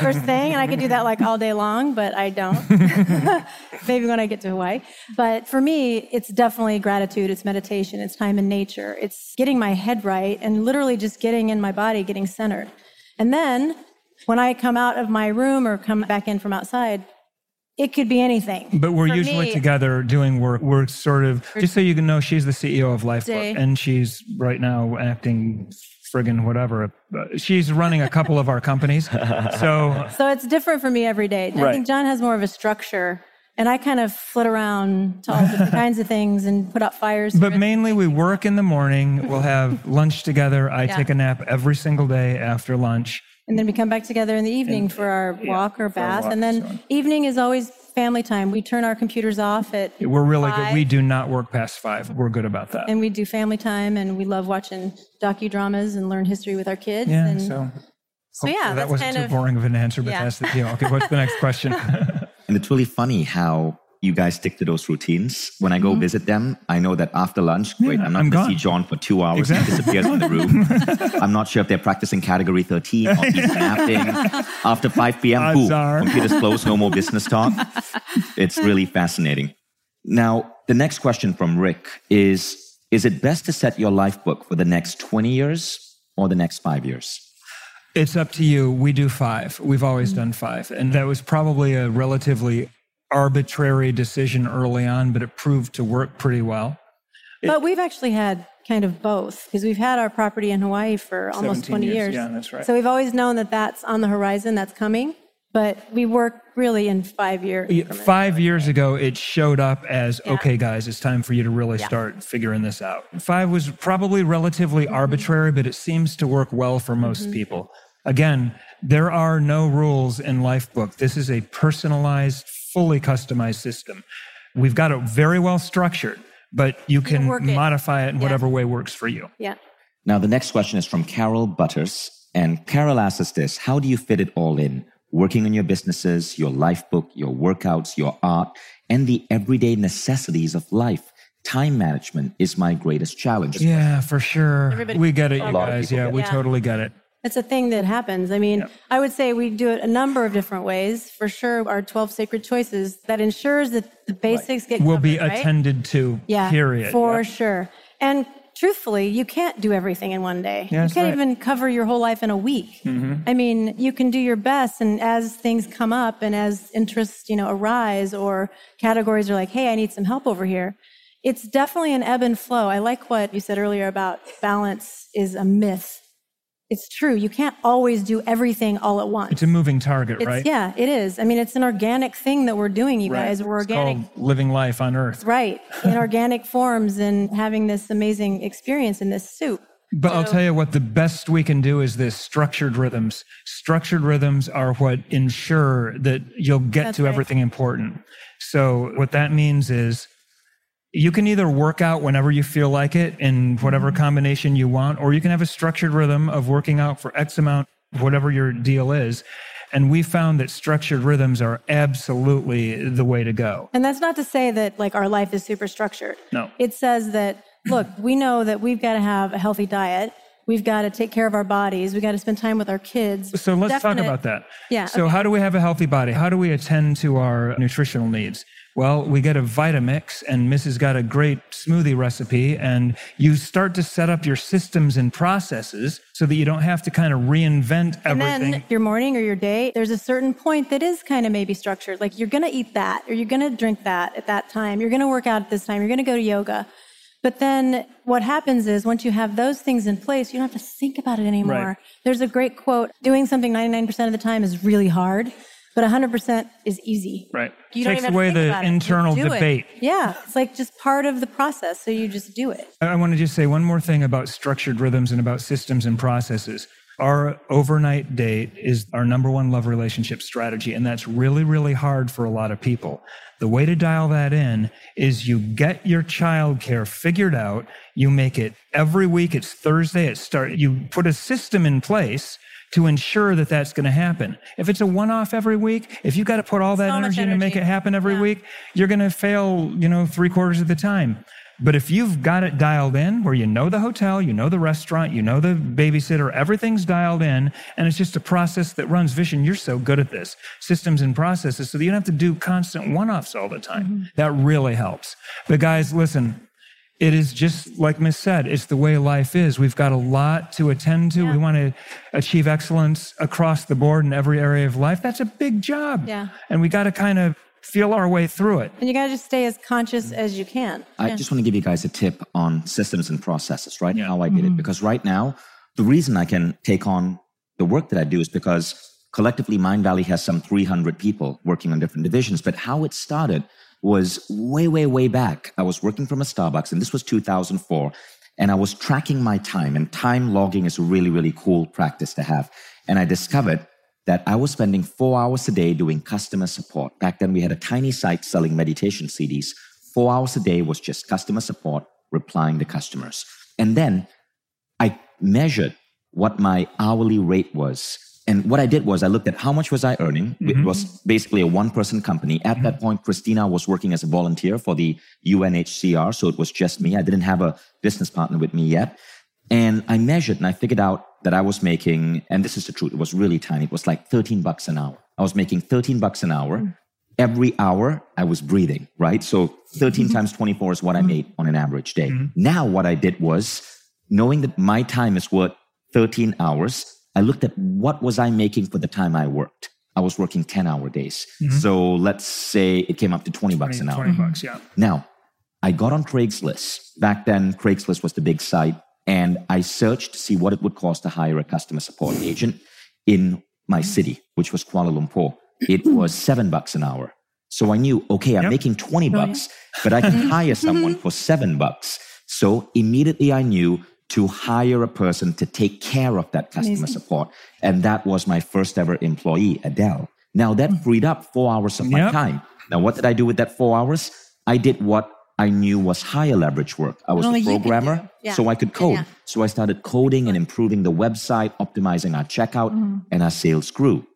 first thing, and I could do that like all day long, but I don't. Maybe when I get to Hawaii. But for me, it's definitely gratitude. It's meditation. It's time in nature. It's getting my head right and literally just getting in my body, getting centered. And then when I come out of my room or come back in from outside, it could be anything. But we're For usually me, together doing work. We're sort of, just so you can know, she's the C E O of Lifebook, and she's right now acting friggin' whatever. She's running a couple of our companies. So so it's different for me every day. I right. think John has more of a structure. And I kind of flit around to all different kinds of things and put out fires. But mainly we work in the morning. We'll have lunch together. I yeah. take a nap every single day after lunch. And then we come back together in the evening and, for our yeah, walk or bath. Walk, and then so evening is always family time. We turn our computers off at We're really five. good. We do not work past five. We're good about that. And we do family time, and we love watching docudramas and learn history with our kids. Yeah, and so, so yeah, that wasn't kind too of, boring of an answer, but yeah. that's the deal. Okay, what's the next question? And it's really funny how you guys stick to those routines. When I go mm-hmm. visit them, I know that after lunch, yeah, great, I'm not going to see John for two hours exactly. and he disappears from the room. I'm not sure if they're practicing category thirteen or he's napping. After five p.m., boom, computers closed, no more business talk. It's really fascinating. Now, the next question from Rick is, is it best to set your life book for the next twenty years or the next five years? It's up to you. We do five. We've always done five. And that was probably a relatively arbitrary decision early on, but it proved to work pretty well. But it, we've actually had kind of both, because we've had our property in Hawaii for almost twenty years. years. Yeah, that's right. So we've always known that that's on the horizon, that's coming, but we work really in five years. Yeah, five years ago, it showed up as, yeah. okay, guys, it's time for you to really yeah. start figuring this out. Five was probably relatively mm-hmm. arbitrary, but it seems to work well for most mm-hmm. people. Again, there are no rules in Lifebook. This is a personalized, fully customized system. We've got it very well structured, but you can you modify it in yeah. whatever way works for you. Yeah. Now, the next question is from Carol Butters. And Carol asks us this, how do you fit it all in? Working on your businesses, your Lifebook, your workouts, your art, and the everyday necessities of life. Time management is my greatest challenge. Yeah, for sure. Everybody we get it, you guys. Yeah, we yeah. totally get it. It's a thing that happens. I mean, yep. I would say we do it a number of different ways. For sure, our twelve sacred choices that ensures that the basics right. get will covered, be right? attended to, yeah, period. For yep. sure. And truthfully, you can't do everything in one day. Yeah, you can't right. even cover your whole life in a week. Mm-hmm. I mean, you can do your best, and as things come up and as interests, you know, arise, or categories are like, hey, I need some help over here. It's definitely an ebb and flow. I like what you said earlier about balance is a myth. It's true. You can't always do everything all at once. It's a moving target, it's, right? Yeah, it is. I mean, it's an organic thing that we're doing, you right. guys. We're it's organic. Called living life on Earth. Right. In organic forms and having this amazing experience in this soup. But so, I'll tell you what, the best we can do is this structured rhythms. Structured rhythms are what ensure that you'll get to right. everything important. So what that means is, you can either work out whenever you feel like it in whatever combination you want, or you can have a structured rhythm of working out for X amount, whatever your deal is. And we found that structured rhythms are absolutely the way to go. And that's not to say that like our life is super structured. No. It says that, look, we know that we've got to have a healthy diet. We've got to take care of our bodies. We've got to spend time with our kids. So let's Definite, talk about that. Yeah. So okay. how do we have a healthy body? How do we attend to our nutritional needs? Well, we get a Vitamix, and Missus got a great smoothie recipe, and you start to set up your systems and processes so that you don't have to kind of reinvent everything. And then your morning or your day, there's a certain point that is kind of maybe structured. Like, you're going to eat that, or you're going to drink that at that time. You're going to work out at this time. You're going to go to yoga. But then what happens is, once you have those things in place, you don't have to think about it anymore. Right. There's a great quote, doing something ninety-nine percent of the time is really hard, but one hundred percent is easy. Right. You don't even have to think about it. Takes away the internal debate. Yeah. It's like just part of the process, so you just do it. I want to just say one more thing about structured rhythms and about systems and processes. Our overnight date is our number one love relationship strategy, and that's really, really hard for a lot of people. The way to dial that in is you get your childcare figured out. You make it every week. It's Thursday. It start. You put a system in place to ensure that that's going to happen. If it's a one-off every week, if you've got to put all that so energy, energy to make it happen every yeah. week, you're going to fail, you know, three quarters of the time. But if you've got it dialed in, where you know the hotel, you know the restaurant, you know the babysitter, everything's dialed in, and it's just a process that runs. Vishen, you're so good at this, systems and processes, so that you don't have to do constant one-offs all the time. Mm-hmm. That really helps. But guys, listen, it is just like Miss said, it's the way life is. We've got a lot to attend to. Yeah. We want to achieve excellence across the board in every area of life. That's a big job. Yeah. And we got to kind of feel our way through it. And you got to just stay as conscious as you can. I yeah. just want to give you guys a tip on systems and processes, right? Yeah. How I did mm-hmm. it. Because right now, the reason I can take on the work that I do is because collectively Mind Valley has some three hundred people working on different divisions. But how it started was way, way, way back. I was working from a Starbucks, and this was two thousand four, and I was tracking my time, and time logging is a really, really cool practice to have. And I discovered that I was spending four hours a day doing customer support. Back then, we had a tiny site selling meditation C Ds. Four hours a day was just customer support, replying to customers. And then I measured what my hourly rate was. And what I did was I looked at how much was I earning. Mm-hmm. It was basically a one-person company. At mm-hmm. that point, Christina was working as a volunteer for the U N H C R, so it was just me. I didn't have a business partner with me yet. And I measured and I figured out that I was making, and this is the truth, it was really tiny. It was like thirteen bucks an hour. I was making thirteen bucks an hour. Mm-hmm. Every hour I was breathing, right? So thirteen mm-hmm. times twenty-four is what mm-hmm. I made on an average day. Mm-hmm. Now what I did was, knowing that my time is worth thirteen hours, I looked at what was I making for the time I worked. I was working ten-hour days. Mm-hmm. So let's say it came up to twenty bucks an hour. twenty bucks, yeah. Now, I got on Craigslist. Back then, Craigslist was the big site. And I searched to see what it would cost to hire a customer support agent in my city, which was Kuala Lumpur. It was seven bucks an hour. So I knew, okay, I'm yep. making twenty bucks, oh, yeah. but I can hire someone for seven bucks. So immediately I knew to hire a person to take care of that customer Amazing. Support. And that was my first ever employee, Adele. Now that freed up four hours of yep. my time. Now, what did I do with that four hours? I did what I knew was higher leverage work. I was no, a programmer, yeah. so I could code. Yeah. So I started coding and improving the website, optimizing our checkout, mm. and our sales grew.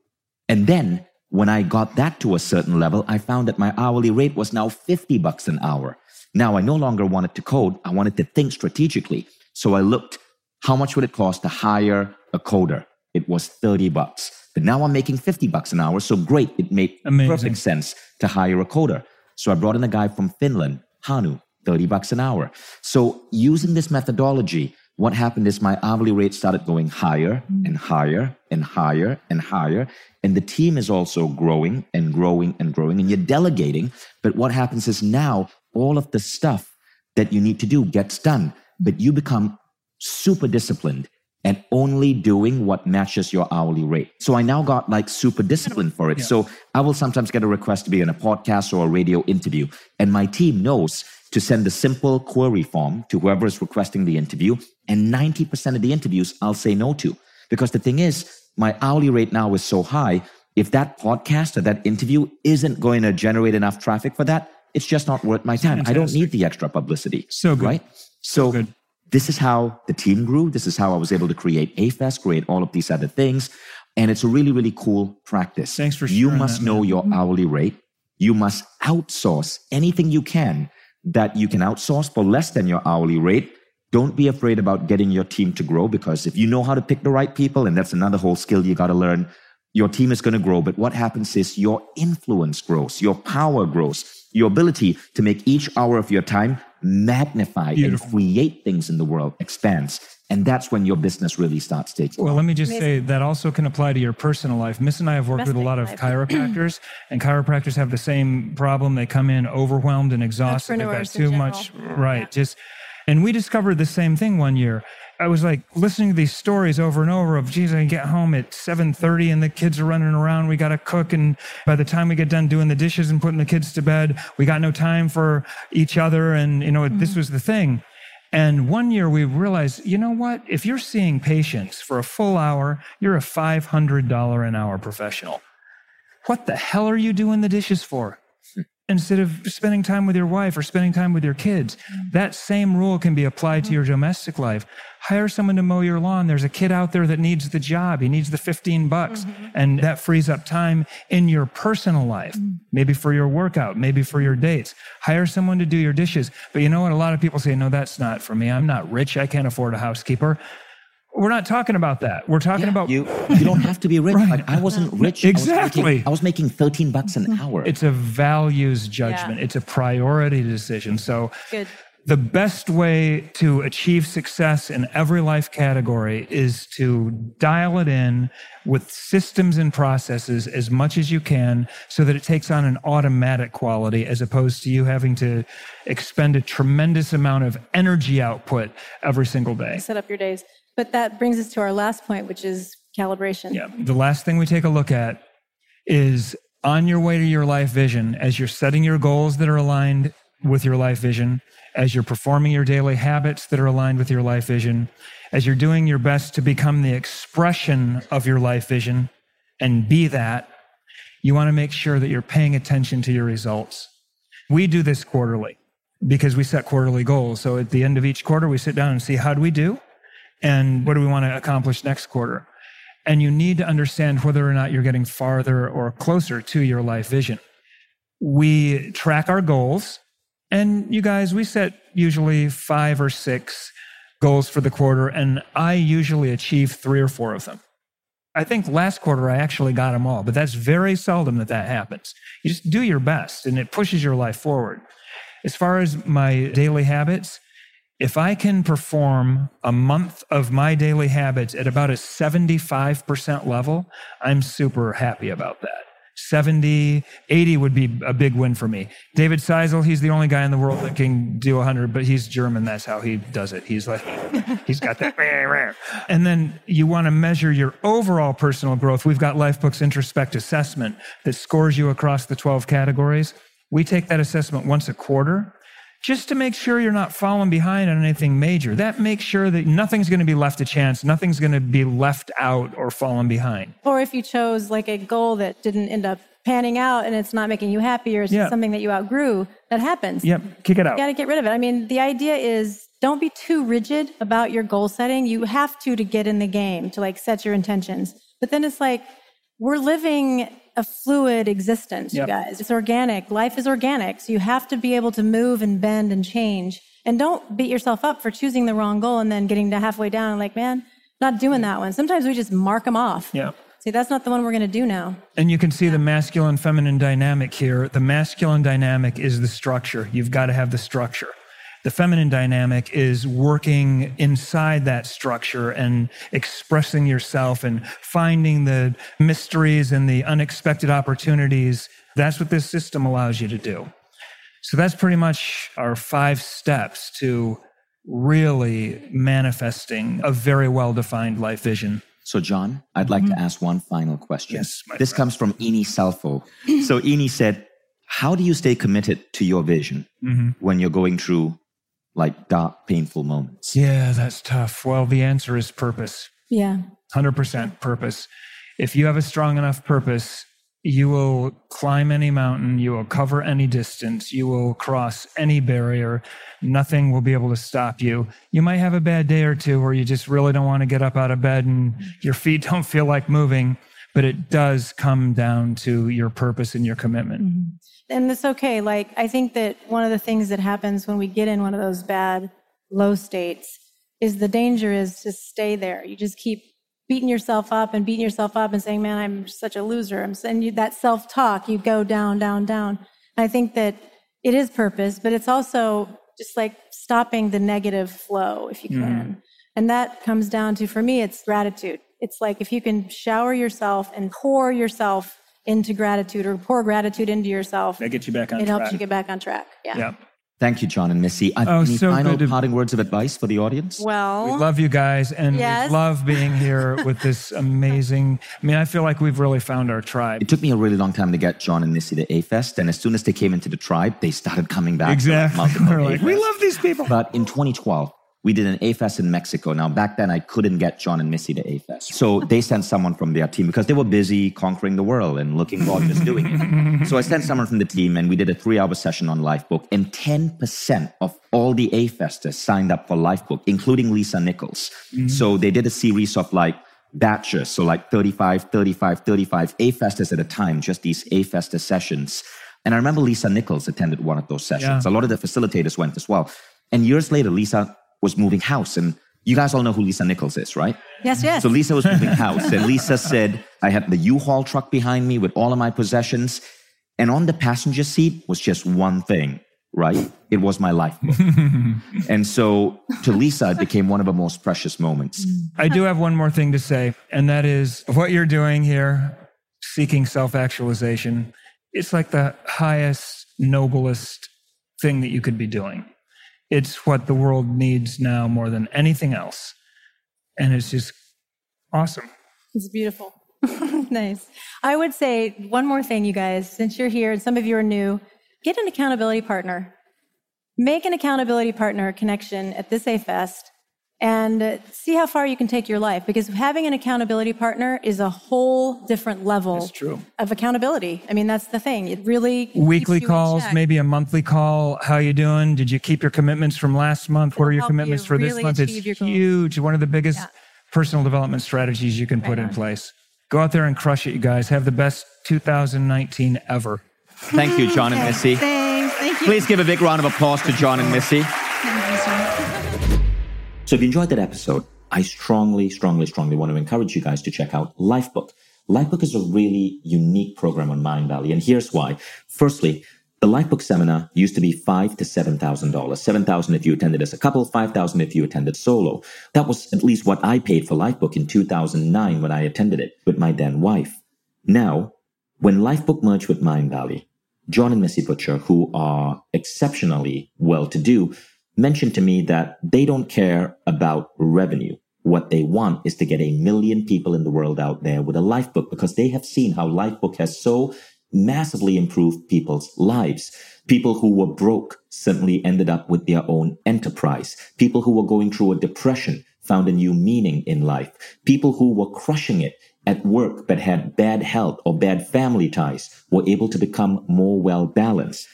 And then when I got that to a certain level, I found that my hourly rate was now fifty bucks an hour. Now I no longer wanted to code. I wanted to think strategically. So I looked, how much would it cost to hire a coder? It was thirty bucks. But now I'm making fifty bucks an hour. So great, it made Amazing. Perfect sense to hire a coder. So I brought in a guy from Finland, Hanu, thirty bucks an hour. So using this methodology, what happened is my hourly rate started going higher and higher and higher and higher. And the team is also growing and growing and growing. And you're delegating. But what happens is now all of the stuff that you need to do gets done. But you become super disciplined and only doing what matches your hourly rate. So I now got like super disciplined for it. Yeah. So I will sometimes get a request to be on a podcast or a radio interview. And my team knows to send a simple query form to whoever is requesting the interview. And ninety percent of the interviews I'll say no to. Because the thing is, my hourly rate now is so high. If that podcast or that interview isn't going to generate enough traffic for that, it's just not worth my time. Fantastic. I don't need the extra publicity. So good. Right? So Good. This is how the team grew. This is how I was able to create A-Fest, create all of these other things. And it's a really, really cool practice. Thanks for sharing. You must that, know man. Your hourly rate. You must outsource anything you can that you can outsource for less than your hourly rate. Don't be afraid about getting your team to grow, because if you know how to pick the right people, and that's another whole skill you got to learn, your team is going to grow. But what happens is your influence grows, your power grows, your ability to make each hour of your time magnify Beautiful. And create things in the world expands. And that's when your business really starts taking off. Well, let me just Amazing. Say that also can apply to your personal life. Miss and I have worked Best with a lot of life. Chiropractors, and chiropractors have the same problem. They come in overwhelmed and exhausted. They've got too much, right? Yeah. Just, and we discovered the same thing one year. I was like listening to these stories over and over of, geez, I get home at seven thirty and the kids are running around. We got to cook. And by the time we get done doing the dishes and putting the kids to bed, we got no time for each other. And, you know, mm-hmm. this was the thing. And one year we realized, you know what? If you're seeing patients for a full hour, you're a five hundred dollars an hour professional. What the hell are you doing the dishes for? Instead of spending time with your wife or spending time with your kids, that same rule can be applied to your domestic life. Hire someone to mow your lawn. There's a kid out there that needs the job. He needs the fifteen bucks. Mm-hmm. And that frees up time in your personal life, mm-hmm. maybe for your workout, maybe for your dates. Hire someone to do your dishes. But you know what? A lot of people say, no, that's not for me. I'm not rich. I can't afford a housekeeper. We're not talking about that. We're talking yeah, about... You You don't have to be rich. Right. Like, I wasn't rich. Exactly. I was, making, I was making thirteen bucks an hour. It's a values judgment. Yeah. It's a priority decision. So Good. The best way to achieve success in every life category is to dial it in with systems and processes as much as you can so that it takes on an automatic quality as opposed to you having to expend a tremendous amount of energy output every single day. Set up your days. But that brings us to our last point, which is calibration. Yeah. The last thing we take a look at is on your way to your life vision, as you're setting your goals that are aligned with your life vision, as you're performing your daily habits that are aligned with your life vision, as you're doing your best to become the expression of your life vision, and be that, you want to make sure that you're paying attention to your results. We do this quarterly because we set quarterly goals. So at the end of each quarter, we sit down and see how do we do and what do we want to accomplish next quarter. And you need to understand whether or not you're getting farther or closer to your life vision. We track our goals. And you guys, we set usually five or six goals for the quarter. And I usually achieve three or four of them. I think last quarter, I actually got them all. But that's very seldom that that happens. You just do your best and it pushes your life forward. As far as my daily habits, if I can perform a month of my daily habits at about a seventy-five percent level, I'm super happy about that. seventy, eighty would be a big win for me. David Seisel, he's the only guy in the world that can do one hundred, but he's German. That's how he does it. He's like, he's got that. And then you want to measure your overall personal growth. We've got Lifebook's Introspect Assessment that scores you across the twelve categories. We take that assessment once a quarter, just to make sure you're not falling behind on anything major. That makes sure that nothing's going to be left to chance. Nothing's going to be left out or fallen behind. Or if you chose like a goal that didn't end up panning out and it's not making you happy or it's yeah. something that you outgrew, that happens. Yep, kick it out. You got to get rid of it. I mean, the idea is don't be too rigid about your goal setting. You have to to get in the game, to like set your intentions. But then it's like, we're living a fluid existence, yep. you guys. It's organic. Life is organic. So you have to be able to move and bend and change. And don't beat yourself up for choosing the wrong goal and then getting to halfway down and like, man, not doing that one. Sometimes we just mark them off. Yeah. See, that's not the one we're going to do now. And you can see the masculine, feminine dynamic here. The masculine dynamic is the structure. You've got to have the structure. The feminine dynamic is working inside that structure and expressing yourself and finding the mysteries and the unexpected opportunities. That's what this system allows you to do. So that's pretty much our five steps to really manifesting a very well-defined life vision. So, John, I'd like mm-hmm. to ask one final question. Yes, my This friend. comes from Eni Salfo. So Eni said, how do you stay committed to your vision mm-hmm. when you're going through like dark, painful moments? Yeah, that's tough. Well, the answer is purpose. Yeah. one hundred percent purpose. If you have a strong enough purpose, you will climb any mountain, you will cover any distance, you will cross any barrier. Nothing will be able to stop you. You might have a bad day or two where you just really don't want to get up out of bed and your feet don't feel like moving, but it does come down to your purpose and your commitment. Mm-hmm. And it's okay. Like, I think that one of the things that happens when we get in one of those bad, low states is the danger is to stay there. You just keep beating yourself up and beating yourself up and saying, man, I'm such a loser. I'm and you, that self-talk, you go down, down, down. And I think that it is purpose, but it's also just like stopping the negative flow if you can. Mm. And that comes down to, for me, it's gratitude. It's like if you can shower yourself and pour yourself into gratitude or pour gratitude into yourself. That gets you back on it track. It helps you get back on track. Yeah. yeah. Thank you, John and Missy. Are oh, any so final to... parting words of advice for the audience? Well, we love you guys and yes. we love being here with this amazing, I mean, I feel like we've really found our tribe. It took me a really long time to get John and Missy to A-Fest. And as soon as they came into the tribe, they started coming back. Exactly. We're like, we love these people. But in twenty twelve, we did an A-Fest in Mexico. Now, back then, I couldn't get John and Missy to A-Fest. So they sent someone from their team because they were busy conquering the world and looking gorgeous doing it. So I sent someone from the team, and we did a three-hour session on Lifebook. And ten percent of all the A-Festers signed up for Lifebook, including Lisa Nichols. Mm-hmm. So they did a series of, like, batches. So, like, thirty-five, thirty-five, thirty-five A-Festers at a time, just these A-Fester sessions. And I remember Lisa Nichols attended one of those sessions. Yeah. A lot of the facilitators went as well. And years later, Lisa was moving house. And you guys all know who Lisa Nichols is, right? Yes, yes. So Lisa was moving house. And Lisa said, I had the U-Haul truck behind me with all of my possessions. And on the passenger seat was just one thing, right? It was my Lifebook. And so to Lisa, it became one of the most precious moments. I do have one more thing to say, and that is what you're doing here, seeking self-actualization. It's like the highest, noblest thing that you could be doing. It's what the world needs now more than anything else. And it's just awesome. It's beautiful. Nice. I would say one more thing, you guys, since you're here and some of you are new, get an accountability partner. Make an accountability partner connection at this A-Fest and see how far you can take your life, because having an accountability partner is a whole different level of accountability. I mean, that's the thing. It really weekly calls, maybe a monthly call. How you doing? Did you keep your commitments from last month? What are your commitments for this month? It's huge. One of the biggest yeah. personal development strategies you can right put on. in place. Go out there and crush it, you guys. Have the best two thousand nineteen ever. Thank you, Jon and Missy. Thanks. Thank you. Please give a big round of applause to Jon and Missy. So if you enjoyed that episode, I strongly, strongly, strongly want to encourage you guys to check out Lifebook. Lifebook is a really unique program on Mind Valley, and here's why. Firstly, the Lifebook seminar used to be five thousand dollars to seven thousand dollars. seven thousand dollars if you attended as a couple, five thousand dollars if you attended solo. That was at least what I paid for Lifebook in two thousand nine when I attended it with my then wife. Now, when Lifebook merged with Mind Valley, Jon and Missy Butcher, who are exceptionally well-to-do, mentioned to me that they don't care about revenue. What they want is to get a million people in the world out there with a Lifebook, because they have seen how Lifebook has so massively improved people's lives. People who were broke suddenly ended up with their own enterprise. People who were going through a depression found a new meaning in life. People who were crushing it at work but had bad health or bad family ties were able to become more well-balanced.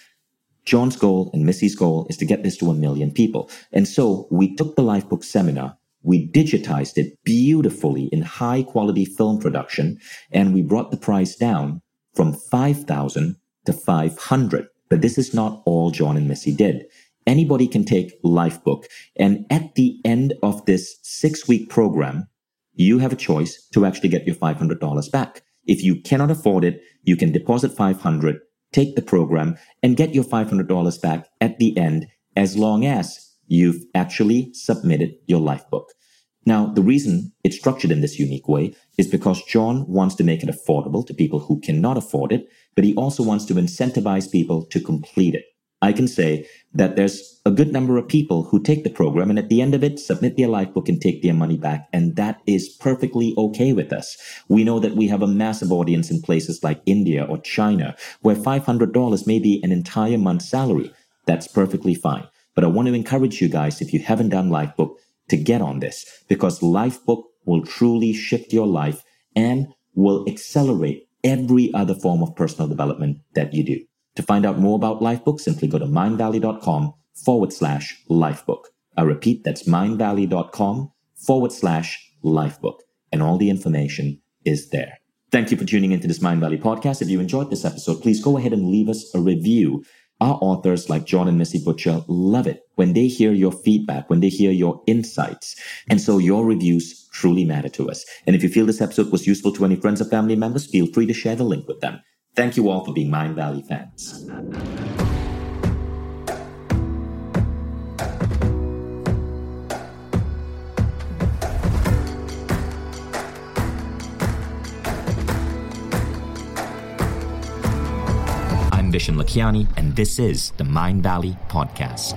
Jon's goal and Missy's goal is to get this to a million people. And so we took the Lifebook seminar, we digitized it beautifully in high-quality film production, and we brought the price down from five thousand to five hundred. But this is not all Jon and Missy did. Anybody can take Lifebook. And at the end of this six-week program, you have a choice to actually get your five hundred dollars back. If you cannot afford it, you can deposit five hundred dollars, take the program, and get your five hundred dollars back at the end, as long as you've actually submitted your Lifebook. Now, the reason it's structured in this unique way is because Jon wants to make it affordable to people who cannot afford it, but he also wants to incentivize people to complete it. I can say that there's a good number of people who take the program and at the end of it, submit their Lifebook and take their money back. And that is perfectly okay with us. We know that we have a massive audience in places like India or China, where five hundred dollars may be an entire month's salary. That's perfectly fine. But I want to encourage you guys, if you haven't done Lifebook, to get on this, because Lifebook will truly shift your life and will accelerate every other form of personal development that you do. To find out more about Lifebook, simply go to mindvalley.com forward slash Lifebook. I repeat, that's mindvalley.com forward slash Lifebook. And all the information is there. Thank you for tuning into this Mind Valley podcast. If you enjoyed this episode, please go ahead and leave us a review. Our authors like Jon and Missy Butcher love it when they hear your feedback, when they hear your insights. And so your reviews truly matter to us. And if you feel this episode was useful to any friends or family members, feel free to share the link with them. Thank you all for being Mind Valley fans. I'm Vishen Lakhiani, and this is the Mind Valley Podcast.